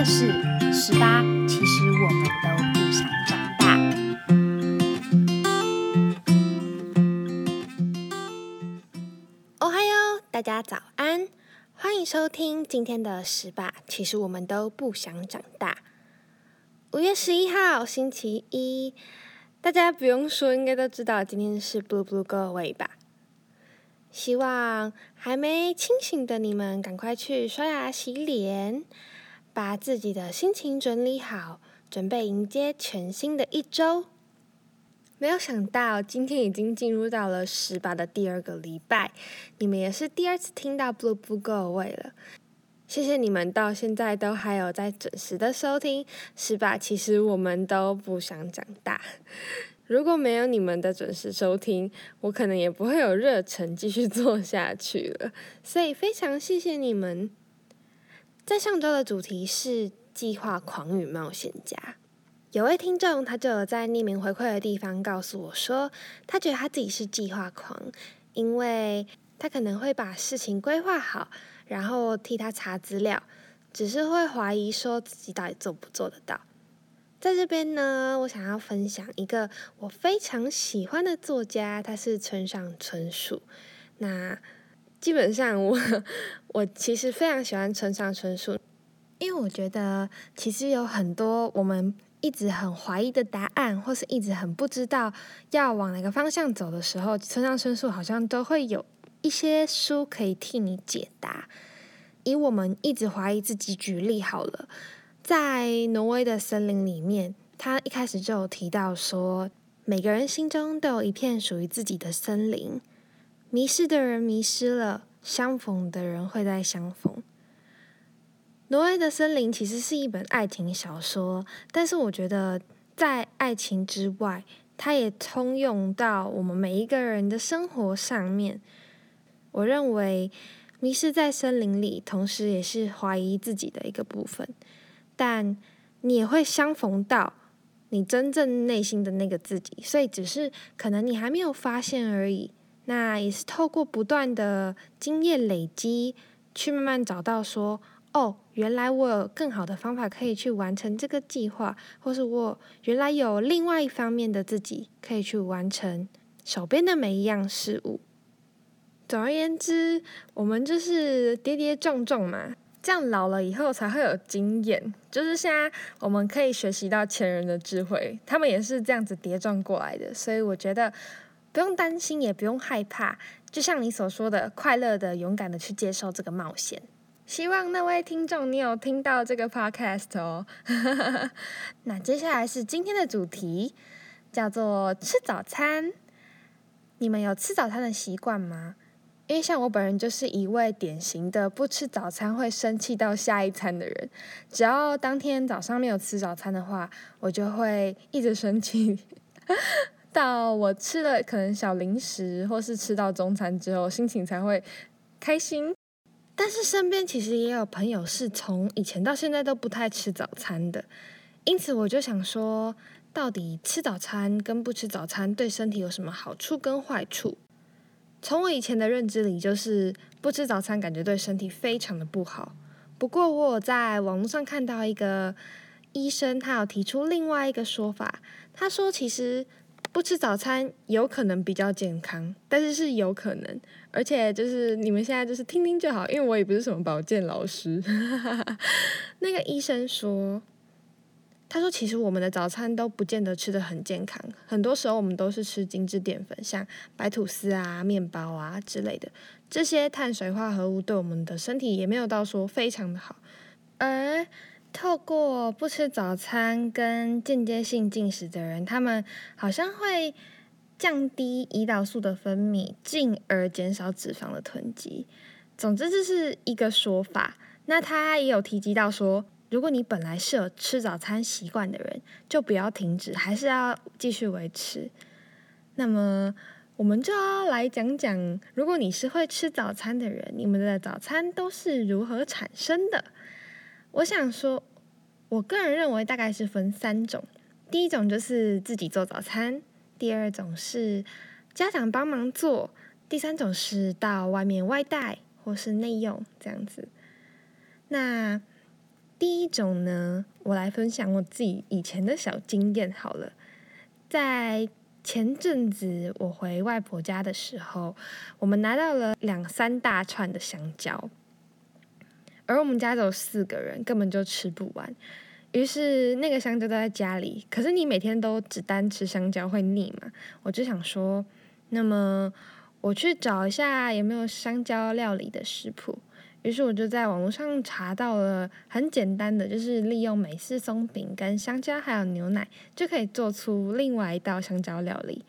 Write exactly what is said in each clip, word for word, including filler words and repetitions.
的是十八，其实我们都不想长大。哦嗨哟，大家早安，欢迎收听今天的十八，其实我们都不想长大。五月十一号，星期一，大家不用说，应该都知道今天是 Blue Blue Go Away 吧。希望还没清醒的你们赶快去刷牙洗脸，把自己的心情整理好，准备迎接全新的一周。没有想到今天已经进入到了十八的第二个礼拜，你们也是第二次听到 Blue Blue Go Away 了。谢谢你们到现在都还有在准时的收听十八，其实我们都不想长大。如果没有你们的准时收听，我可能也不会有热忱继续做下去了，所以非常谢谢你们。在上周的主题是计划狂与冒险家，有位听众他就有在匿名回馈的地方告诉我说，他觉得他自己是计划狂，因为他可能会把事情规划好，然后替他查资料，只是会怀疑说自己到底做不做得到。在这边呢，我想要分享一个我非常喜欢的作家，他是村上春树。那基本上我我其实非常喜欢村上春树，因为我觉得其实有很多我们一直很怀疑的答案，或是一直很不知道要往哪个方向走的时候，村上春树好像都会有一些书可以替你解答。以我们一直怀疑自己举例好了，在挪威的森林里面，他一开始就有提到说，每个人心中都有一片属于自己的森林，迷失的人迷失了，相逢的人会再相逢。挪威的森林其实是一本爱情小说，但是我觉得在爱情之外，它也通用到我们每一个人的生活上面。我认为迷失在森林里，同时也是怀疑自己的一个部分，但你也会相逢到你真正内心的那个自己，所以只是可能你还没有发现而已。那也是透过不断的经验累积，去慢慢找到说，哦，原来我有更好的方法可以去完成这个计划，或是我原来有另外一方面的自己可以去完成手边的每一样事物。总而言之，我们就是跌跌撞撞嘛，这样老了以后才会有经验，就是现在我们可以学习到前人的智慧，他们也是这样子跌撞过来的，所以我觉得不用担心，也不用害怕，就像你所说的，快乐的、勇敢的去接受这个冒险。希望那位听众你有听到这个 podcast 哦。那接下来是今天的主题，叫做吃早餐。你们有吃早餐的习惯吗？因为像我本人就是一位典型的不吃早餐会生气到下一餐的人，只要当天早上没有吃早餐的话，我就会一直生气到我吃了可能小零食或是吃到中餐之后，心情才会开心。但是身边其实也有朋友是从以前到现在都不太吃早餐的，因此我就想说，到底吃早餐跟不吃早餐对身体有什么好处跟坏处？从我以前的认知里，就是不吃早餐感觉对身体非常的不好。不过我有在网络上看到一个医生，他有提出另外一个说法，他说其实不吃早餐有可能比较健康，但是是有可能，而且就是你们现在就是听听就好，因为我也不是什么保健老师。那个医生说，他说其实我们的早餐都不见得吃得很健康，很多时候我们都是吃精致淀粉，像白吐司啊、面包啊之类的，这些碳水化合物对我们的身体也没有到说非常的好。而透过不吃早餐跟间接性进食的人，他们好像会降低胰岛素的分泌，进而减少脂肪的囤积。总之这是一个说法。那他也有提及到说，如果你本来是有吃早餐习惯的人，就不要停止，还是要继续维持。那么我们就要来讲讲，如果你是会吃早餐的人，你们的早餐都是如何产生的。我想说，我个人认为大概是分三种。第一种就是自己做早餐，第二种是家长帮忙做，第三种是到外面外带或是内用这样子。那第一种呢，我来分享我自己以前的小经验好了。在前阵子我回外婆家的时候，我们拿到了两三大串的香蕉，而我们家只有四个人，根本就吃不完，于是那个香蕉都在家里。可是你每天都只单吃香蕉会腻嘛，我就想说，那么我去找一下有没有香蕉料理的食谱。于是我就在网络上查到了很简单的，就是利用美式松饼跟香蕉还有牛奶就可以做出另外一道香蕉料理。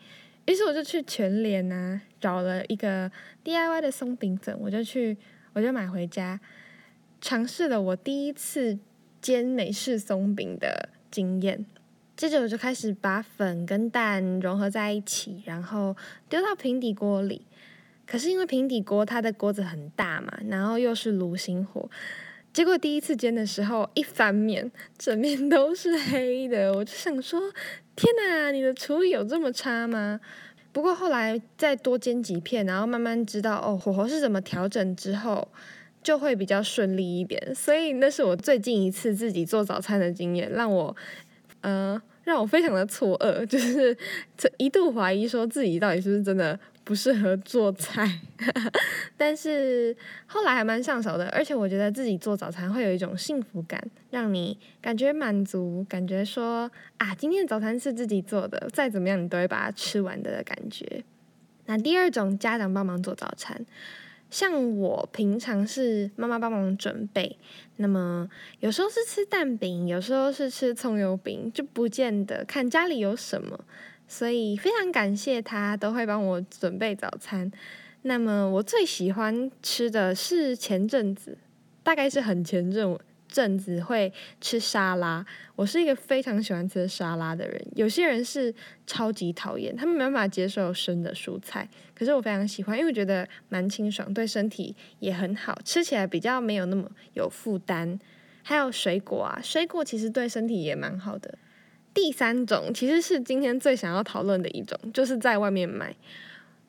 于是我就去全联啊找了一个 D I Y 的松饼粉，我就去我就买回家，尝试了我第一次煎美式松饼的经验。接着我就开始把粉跟蛋融合在一起，然后丢到平底锅里。可是因为平底锅它的锅子很大嘛，然后又是炉心火，结果第一次煎的时候一翻面，整面都是黑的。我就想说，天哪，你的厨艺有这么差吗？不过后来再多煎几片，然后慢慢知道哦火候是怎么调整之后，就会比较顺利一点。所以那是我最近一次自己做早餐的经验，让我呃让我非常的错愕，就是一度怀疑说自己到底是不是真的不适合做菜但是后来还蛮上手的，而且我觉得自己做早餐会有一种幸福感，让你感觉满足，感觉说啊今天的早餐是自己做的，再怎么样你都会把它吃完的感觉。那第二种，家长帮忙做早餐。像我平常是妈妈帮忙准备，那么有时候是吃蛋饼，有时候是吃葱油饼，就不见得看家里有什么，所以非常感谢她都会帮我准备早餐。那么我最喜欢吃的是前阵子，大概是很前阵阵子会吃沙拉，我是一个非常喜欢吃沙拉的人。有些人是超级讨厌，他们没办法接受生的蔬菜，可是我非常喜欢，因为我觉得蛮清爽，对身体也很好，吃起来比较没有那么有负担。还有水果啊，水果其实对身体也蛮好的。第三种其实是今天最想要讨论的一种，就是在外面买。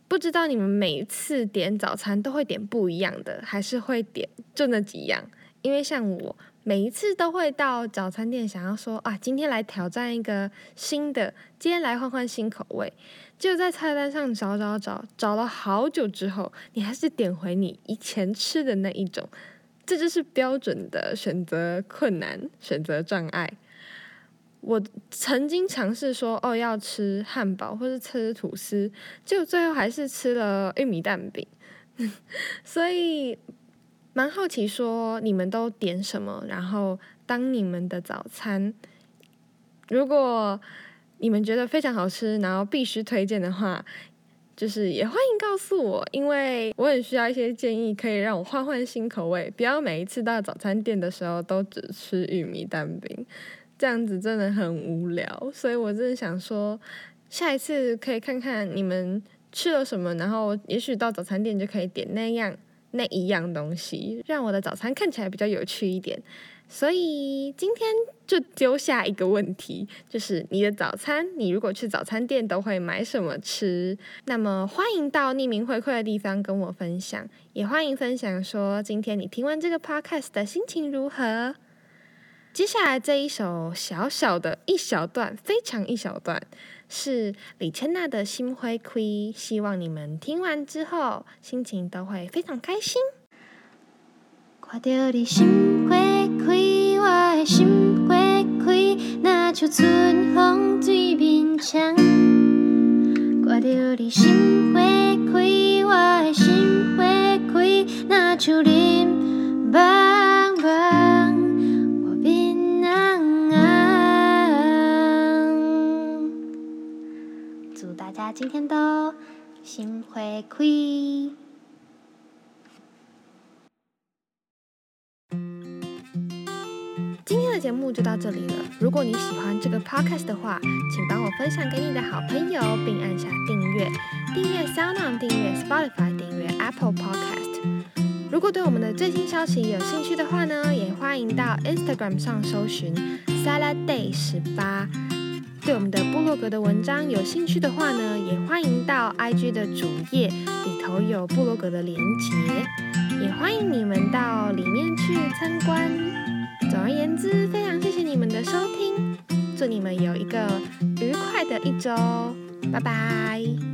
不知道你们每次点早餐都会点不一样的，还是会点就那几样？因为像我每一次都会到早餐店，想要说啊，今天来挑战一个新的，今天来换换新口味。就在菜单上找找找，找了好久之后，你还是点回你以前吃的那一种，这就是标准的选择困难、选择障碍。我曾经尝试说哦要吃汉堡或是吃吐司，结果最后还是吃了玉米蛋饼，所以。蛮好奇说你们都点什么，然后当你们的早餐，如果你们觉得非常好吃，然后必须推荐的话，就是也欢迎告诉我，因为我很需要一些建议，可以让我换换新口味，不要每一次到早餐店的时候都只吃玉米蛋饼，这样子真的很无聊。所以我真的想说，下一次可以看看你们吃了什么，然后也许到早餐店就可以点那样。那一样东西，让我的早餐看起来比较有趣一点。所以今天就丢下一个问题，就是你的早餐，你如果去早餐店都会买什么吃？那么欢迎到匿名回馈的地方跟我分享，也欢迎分享说今天你听完这个 podcast 的心情如何。接下来这一首小小的一小段，非常一小段，是李千娜的心灰灰，希望你们听完之后心情都会非常开心。看到你心灰灰，我的心灰灰，若像春风对面窗。看到你心灰灰，我的心灰灰，若像林茫茫。大家今天都心灰灰。今天的节目就到这里了，如果你喜欢这个 podcast 的话，请帮我分享给你的好朋友，并按下订阅，订阅 SoundOn， 订阅 Spotify， 订阅 Apple Podcast。 如果对我们的最新消息有兴趣的话呢，也欢迎到 Instagram 上搜寻 Salad Day 十八。对我们的部落格的文章有兴趣的话呢，也欢迎到 I G 的主页，里头有部落格的连结，也欢迎你们到里面去参观走总而言之，非常谢谢你们的收听，祝你们有一个愉快的一周，拜拜。